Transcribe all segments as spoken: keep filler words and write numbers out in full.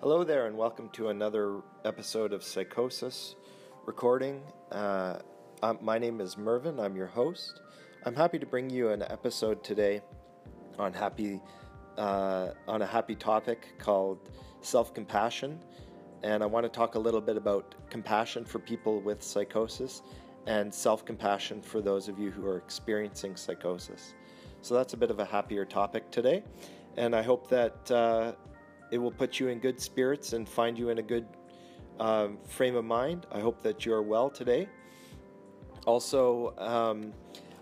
Hello there, and welcome to another episode of Psychosis Recording. Uh, um, my name is Mervyn. I'm your host. I'm happy to bring you an episode today on happy uh, on a happy topic called self-compassion, and I want to talk a little bit about compassion for people with psychosis and self-compassion for those of you who are experiencing psychosis. So that's a bit of a happier topic today, and I hope that Uh, It will put you in good spirits and find you in a good um, frame of mind. I hope that you are well today. Also, um,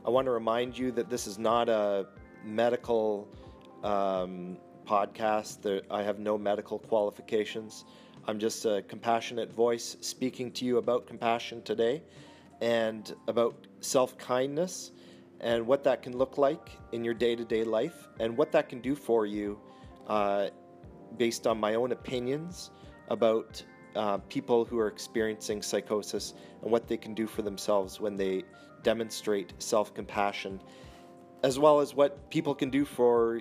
I want to remind you that this is not a medical um, podcast. There, I have no medical qualifications. I'm just a compassionate voice speaking to you about compassion today and about self-kindness and what that can look like in your day-to-day life and what that can do for you uh, based on my own opinions about uh, people who are experiencing psychosis and what they can do for themselves when they demonstrate self-compassion, as well as what people can do for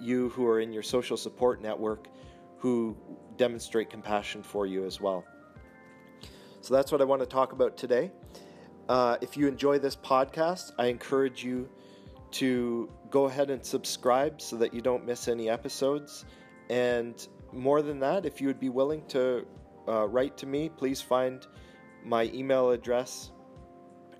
you who are in your social support network who demonstrate compassion for you as well. So that's what I want to talk about today. Uh, if you enjoy this podcast, I encourage you to go ahead and subscribe so that you don't miss any episodes. And more than that, if you would be willing to uh, write to me, please find my email address.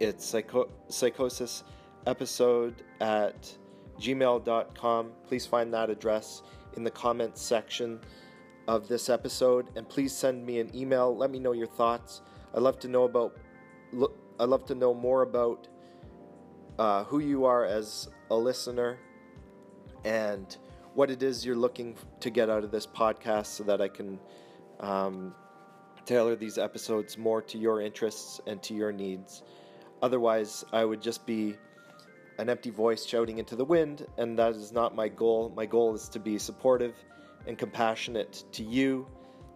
It's psycho- psychosisepisode at gmail dot com. Please find that address in the comments section of this episode, and please send me an email. Let me know your thoughts. I'd love to know about. Look, I'd love to know more about uh, who you are as a listener, and what it is you're looking to get out of this podcast so that I can um, tailor these episodes more to your interests and to your needs. Otherwise, I would just be an empty voice shouting into the wind, and that is not my goal. My goal is to be supportive and compassionate to you,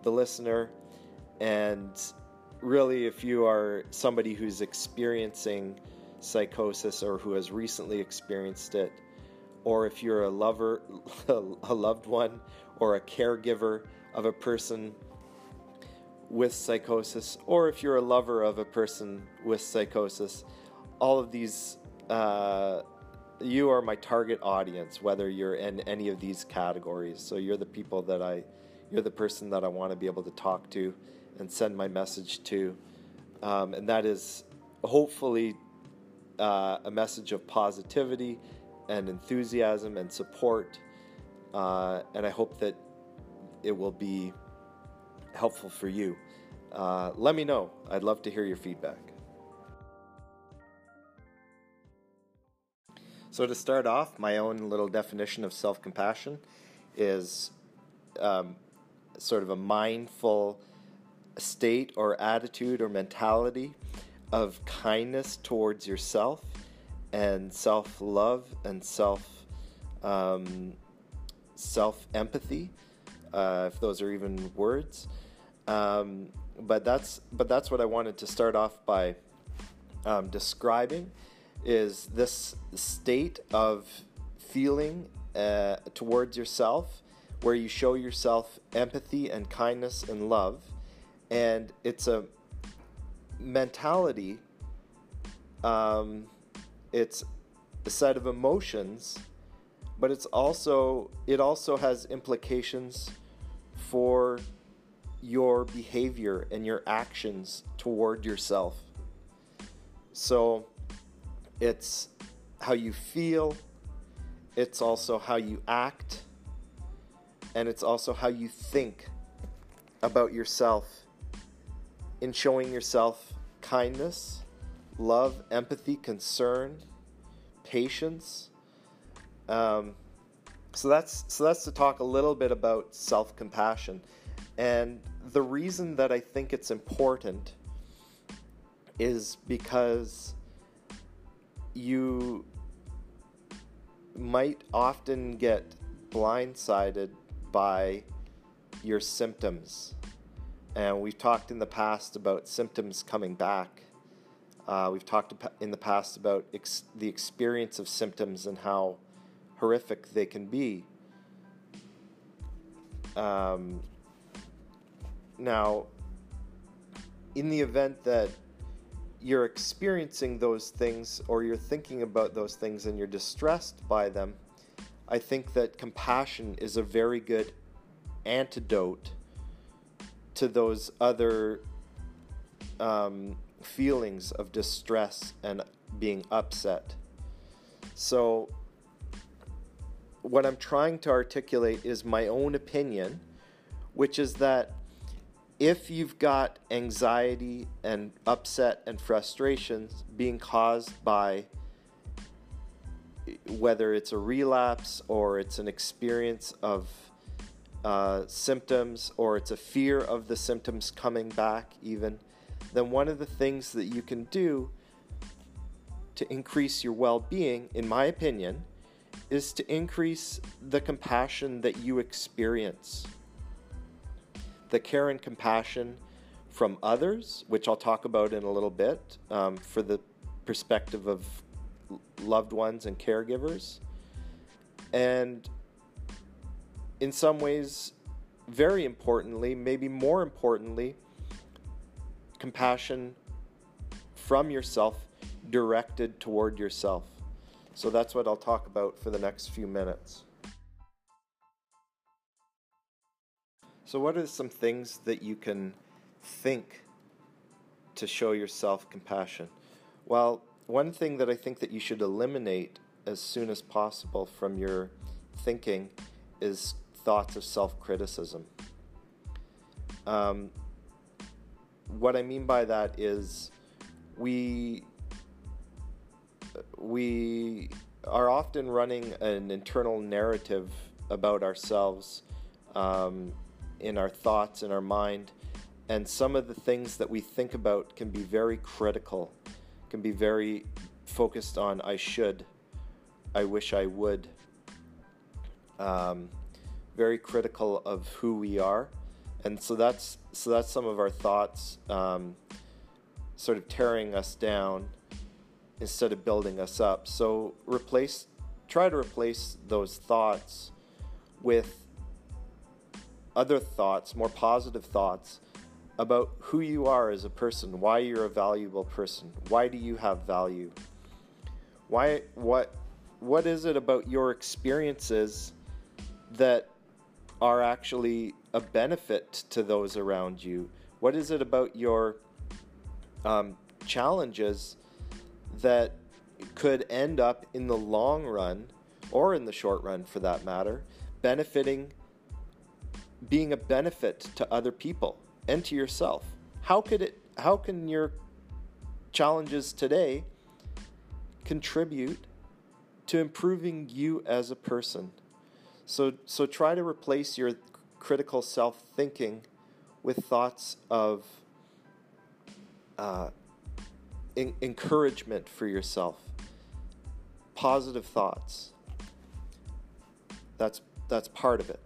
the listener, and really if you are somebody who's experiencing psychosis or who has recently experienced it, or if you're a lover, a loved one, or a caregiver of a person with psychosis, or if you're a lover of a person with psychosis, all of these, uh, you are my target audience, whether you're in any of these categories. So you're the people that I, you're the person that I want to be able to talk to and send my message to. Um, and that is hopefully uh, a message of positivity and enthusiasm and support, uh, and I hope that it will be helpful for you. Uh, let me know. I'd love to hear your feedback. So to start off, my own little definition of self-compassion is um, sort of a mindful state or attitude or mentality of kindness towards yourself, and self-love and self, um, self-empathy, uh, if those are even words. Um, but that's but that's what I wanted to start off by um, describing, is this state of feeling uh, towards yourself, where you show yourself empathy and kindness and love, and it's a mentality. Um, It's a set of emotions, but it's also it also has implications for your behavior and your actions toward yourself. So it's how you feel, it's also how you act, and it's also how you think about yourself in showing yourself kindness, love, empathy, concern, patience. Um, so that's so that's to talk a little bit about self-compassion. And the reason that I think it's important is because you might often get blindsided by your symptoms. And we've talked in the past about symptoms coming back. Uh, we've talked in the past about ex- the experience of symptoms and how horrific they can be. Um, Now, in the event that you're experiencing those things or you're thinking about those things and you're distressed by them, I think that compassion is a very good antidote to those other um, feelings of distress and being upset. So what I'm trying to articulate is my own opinion, which is that if you've got anxiety and upset and frustrations being caused by whether it's a relapse or it's an experience of uh, symptoms or it's a fear of the symptoms coming back even, then one of the things that you can do to increase your well-being, in my opinion, is to increase the compassion that you experience. The care and compassion from others, which I'll talk about in a little bit, um, for the perspective of loved ones and caregivers. And in some ways, very importantly, maybe more importantly, compassion from yourself directed toward yourself. So that's what I'll talk about for the next few minutes. So what are some things that you can think to show yourself compassion? Well, one thing that I think that you should eliminate as soon as possible from your thinking is thoughts of self-criticism. Um, what I mean by that is we... We are often running an internal narrative about ourselves um, in our thoughts, in our mind, and some of the things that we think about can be very critical, can be very focused on I should, I wish I would, um, very critical of who we are. And so that's, so that's some of our thoughts um, sort of tearing us down instead of building us up. So replace, try to replace those thoughts with other thoughts, more positive thoughts about who you are as a person, why you're a valuable person, why do you have value, why, what, what is it about your experiences that are actually a benefit to those around you? What is it about your um, challenges that could end up in the long run, or in the short run for that matter, benefiting, being a benefit to other people and to yourself? How could it, how can your challenges today contribute to improving you as a person? So, so try to replace your critical self-thinking with thoughts of uh, encouragement for yourself, positive thoughts. That's that's part of it.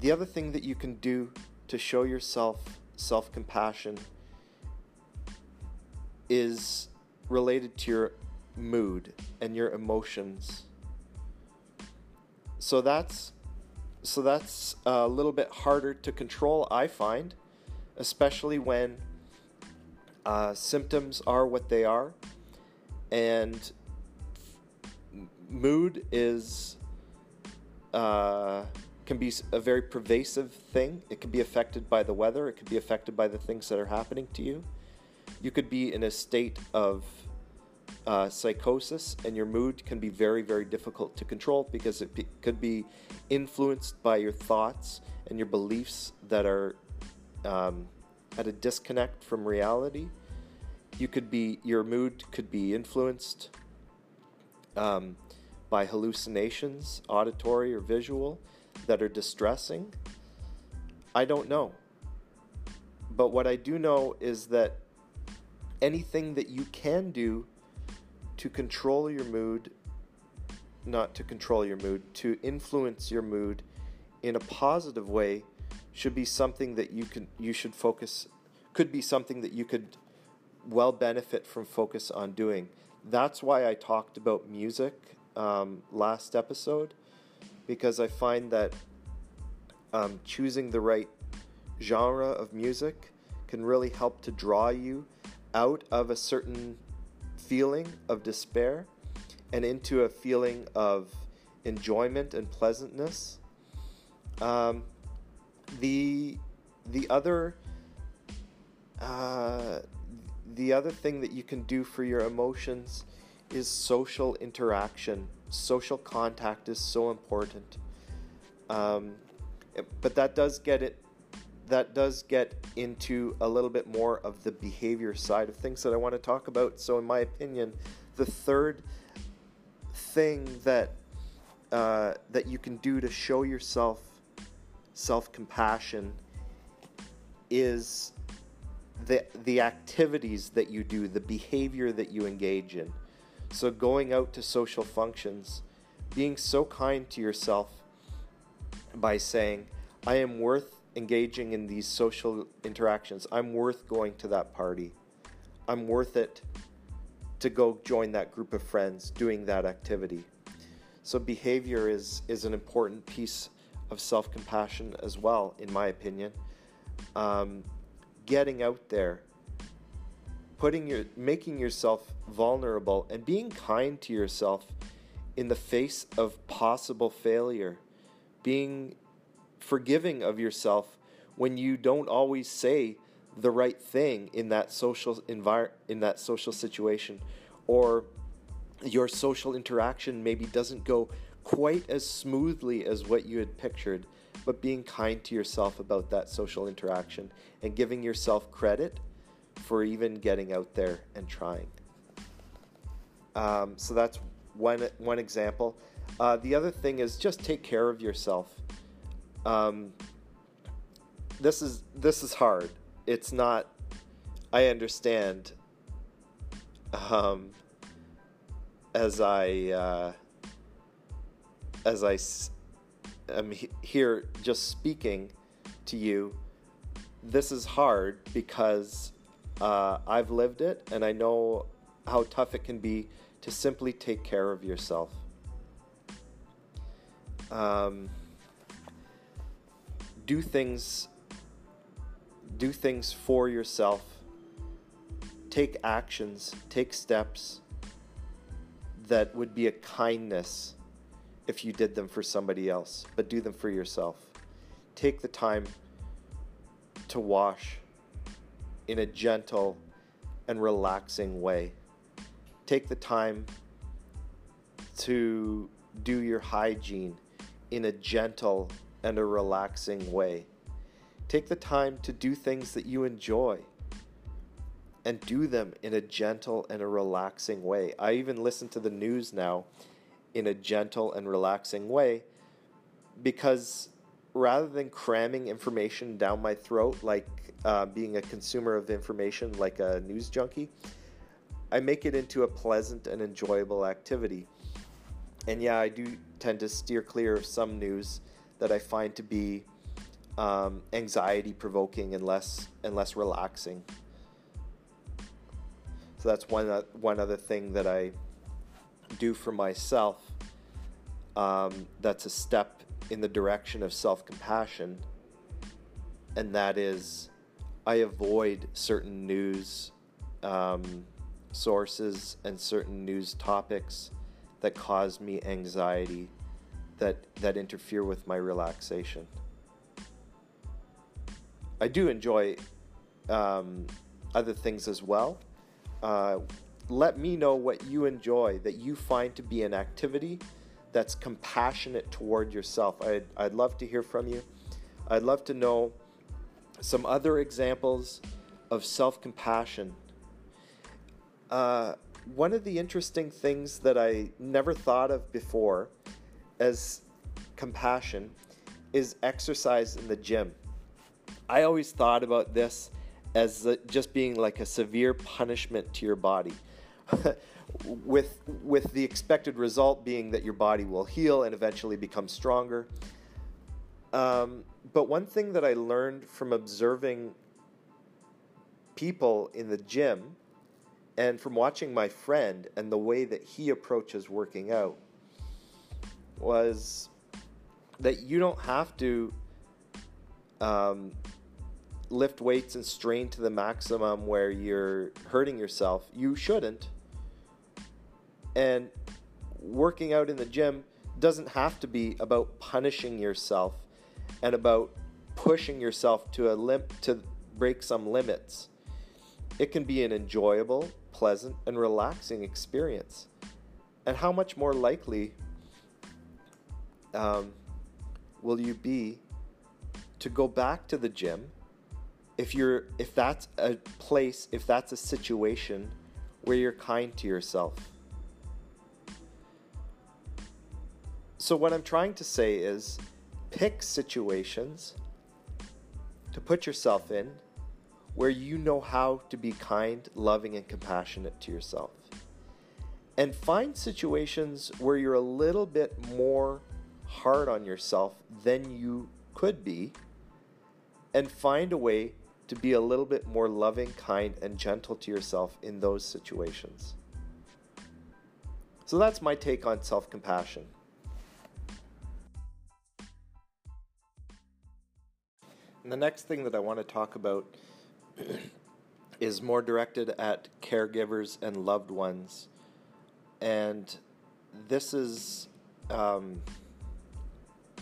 The other thing that you can do to show yourself self-compassion is related to your mood and your emotions. So that's so that's a little bit harder to control, I find, especially when Uh, symptoms are what they are, and mood is uh, can be a very pervasive thing. It can be affected by the weather. It could be affected by the things that are happening to you. You could be in a state of uh, psychosis, and your mood can be very, very difficult to control because it be, could be influenced by your thoughts and your beliefs that are um, at a disconnect from reality. You could be, your mood could be influenced um, by hallucinations, auditory or visual, that are distressing. I don't know. But what I do know is that anything that you can do to control your mood, not to control your mood, to influence your mood in a positive way, should be something that you can, you should focus, could be something that you could well benefit from focus on doing. That's why I talked about music um, last episode, because I find that um, choosing the right genre of music can really help to draw you out of a certain feeling of despair and into a feeling of enjoyment and pleasantness. Um, the the other uh, the other thing that you can do for your emotions is social interaction. Social contact is so important, um, but that does get it. That does get into a little bit more of the behavior side of things that I want to talk about. So in my opinion, the third thing that uh, that you can do to show yourself self-compassion is the the activities that you do, the behavior that you engage in. So going out to social functions, being so kind to yourself by saying, I am worth engaging in these social interactions. I'm worth going to that party. I'm worth it to go join that group of friends doing that activity. So behavior is is an important piece of self-compassion as well, in my opinion. Um, getting out there, putting your making yourself vulnerable and being kind to yourself in the face of possible failure, being forgiving of yourself when you don't always say the right thing in that social envir- in that social situation, or your social interaction maybe doesn't go quite as smoothly as what you had pictured, but being kind to yourself about that social interaction and giving yourself credit for even getting out there and trying. Um, so that's one one example. Uh, the other thing is just take care of yourself. Um, this is, this is hard. It's not, I understand, um, as I, uh, as I s- am he- here just speaking to you, this is hard because, uh, I've lived it and I know how tough it can be to simply take care of yourself. Um... Do things, do things for yourself, take actions, take steps that would be a kindness if you did them for somebody else, but do them for yourself. Take the time to wash in a gentle and relaxing way. Take the time to do your hygiene in a gentle and a relaxing way. Take the time to do things that you enjoy and do them in a gentle and a relaxing way. I even listen to the news now in a gentle and relaxing way, because rather than cramming information down my throat like uh, being a consumer of information like a news junkie, I make it into a pleasant and enjoyable activity. And yeah, I do tend to steer clear of some news that I find to be um, anxiety-provoking and less and less relaxing. So that's one uh, one other thing that I do for myself. Um, that's a step in the direction of self-compassion, and that is, I avoid certain news um, sources and certain news topics that cause me anxiety, that that interfere with my relaxation. I do enjoy um, other things as well. Uh, let me know what you enjoy, that you find to be an activity that's compassionate toward yourself. I'd, I'd love to hear from you. I'd love to know some other examples of self-compassion. Uh, one of the interesting things that I never thought of before as compassion is exercise in the gym. I always thought about this as just being like a severe punishment to your body, with with the expected result being that your body will heal and eventually become stronger. Um, but one thing that I learned from observing people in the gym and from watching my friend and the way that he approaches working out was that you don't have to um, lift weights and strain to the maximum where you're hurting yourself. You shouldn't. And working out in the gym doesn't have to be about punishing yourself and about pushing yourself to a limp to break some limits. It can be an enjoyable, pleasant, and relaxing experience. And how much more likely um, will you be to go back to the gym if you're if that's a place, if that's a situation where you're kind to yourself? So what I'm trying to say is, pick situations to put yourself in where you know how to be kind, loving, and compassionate to yourself. And find situations where you're a little bit more hard on yourself than you could be, and find a way to be a little bit more loving, kind, and gentle to yourself in those situations. So that's my take on self-compassion. And the next thing that I want to talk about is more directed at caregivers and loved ones. And this is um,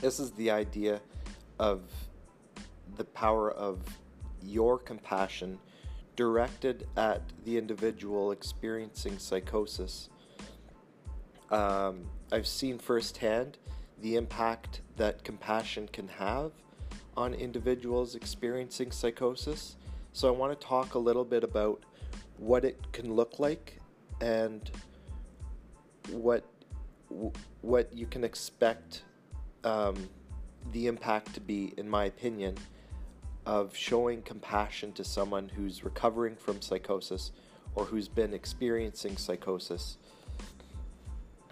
this is the idea of the power of your compassion directed at the individual experiencing psychosis. Um, I've seen firsthand the impact that compassion can have on individuals experiencing psychosis. So I want to talk a little bit about what it can look like and what what you can expect um, the impact to be, in my opinion, of showing compassion to someone who's recovering from psychosis or who's been experiencing psychosis.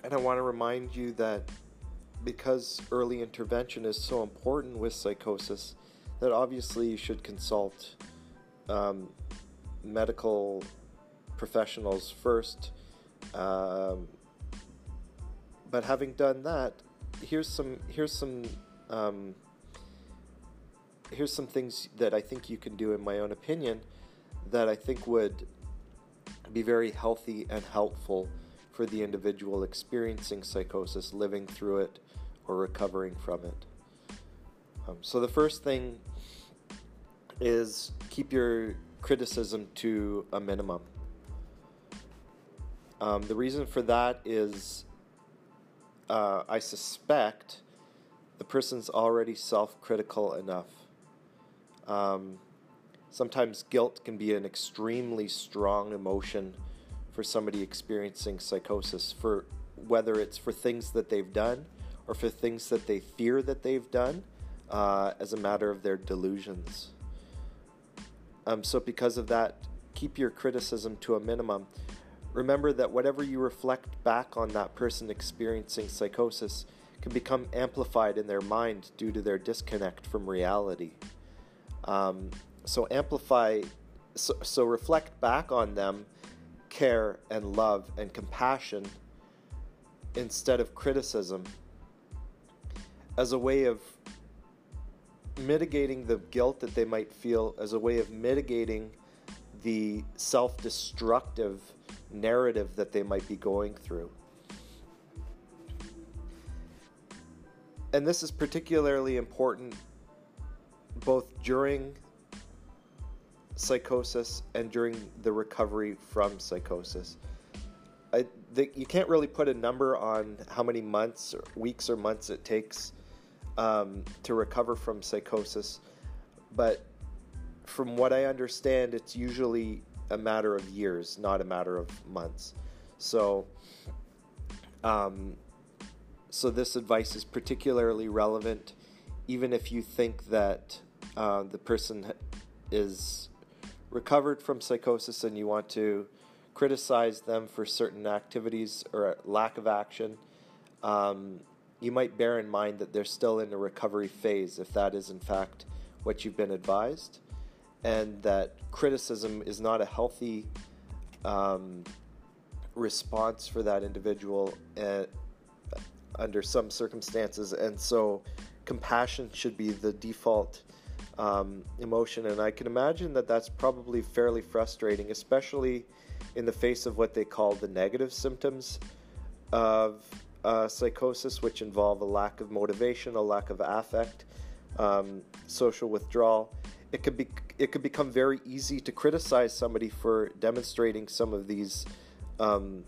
And I want to remind you that because early intervention is so important with psychosis, that obviously you should consult um, medical professionals first. Um, but having done that, here's some here's some um, here's some things that I think you can do, in my own opinion, that I think would be very healthy and helpful for the individual experiencing psychosis, living through it, or recovering from it. Um, so the first thing is, keep your criticism to a minimum. Um, the reason for that is, uh, I suspect the person's already self-critical enough. Um, sometimes guilt can be an extremely strong emotion for somebody experiencing psychosis, for whether it's for things that they've done or for things that they fear that they've done uh, as a matter of their delusions. Um, so because of that, keep your criticism to a minimum. Remember that whatever you reflect back on that person experiencing psychosis can become amplified in their mind due to their disconnect from reality. Um, so amplify, so, so reflect back on them care and love and compassion instead of criticism, as a way of mitigating the guilt that they might feel, as a way of mitigating the self-destructive narrative that they might be going through. And this is particularly important both during psychosis and during the recovery from psychosis. I, the, you can't really put a number on how many months or weeks or months it takes um, to recover from psychosis, but from what I understand, it's usually a matter of years, not a matter of months. So, um, so this advice is particularly relevant, even if you think that uh, the person is recovered from psychosis and you want to criticize them for certain activities or lack of action. Um, you might bear in mind that they're still in a recovery phase, if that is in fact what you've been advised, and that criticism is not a healthy um, response for that individual at, under some circumstances, and so compassion should be the default um, emotion. And I can imagine that that's probably fairly frustrating, especially in the face of what they call the negative symptoms of uh, psychosis, which involve a lack of motivation, a lack of affect, um, social withdrawal. It could be, it could become very easy to criticize somebody for demonstrating some of these um,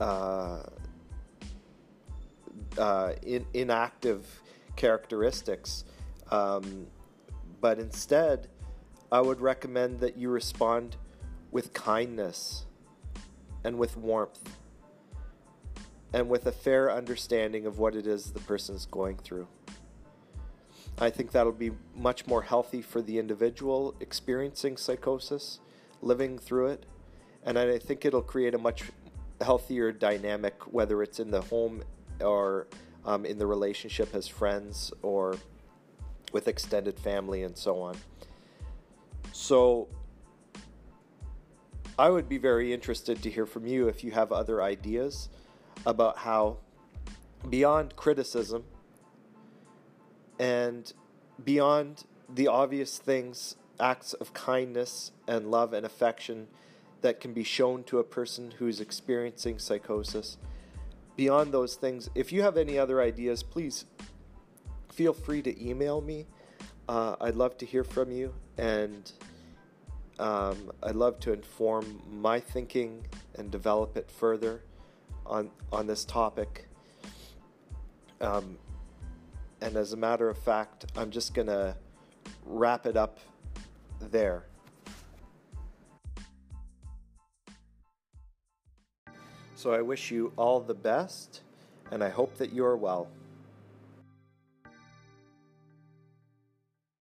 uh, uh, in, inactive characteristics. Um, but instead, I would recommend that you respond with kindness and with warmth and with a fair understanding of what it is the person's going through. I think that'll be much more healthy for the individual experiencing psychosis, living through it, and I think it'll create a much healthier dynamic, whether it's in the home or um, in the relationship as friends or with extended family and so on. So I would be very interested to hear from you if you have other ideas about how, beyond criticism and beyond the obvious things, acts of kindness and love and affection that can be shown to a person who's experiencing psychosis, beyond those things, if you have any other ideas, please feel free to email me. Uh, I'd love to hear from you, and um, I'd love to inform my thinking and develop it further on on this topic. Um, And as a matter of fact, I'm just going to wrap it up there. So I wish you all the best, and I hope that you are well.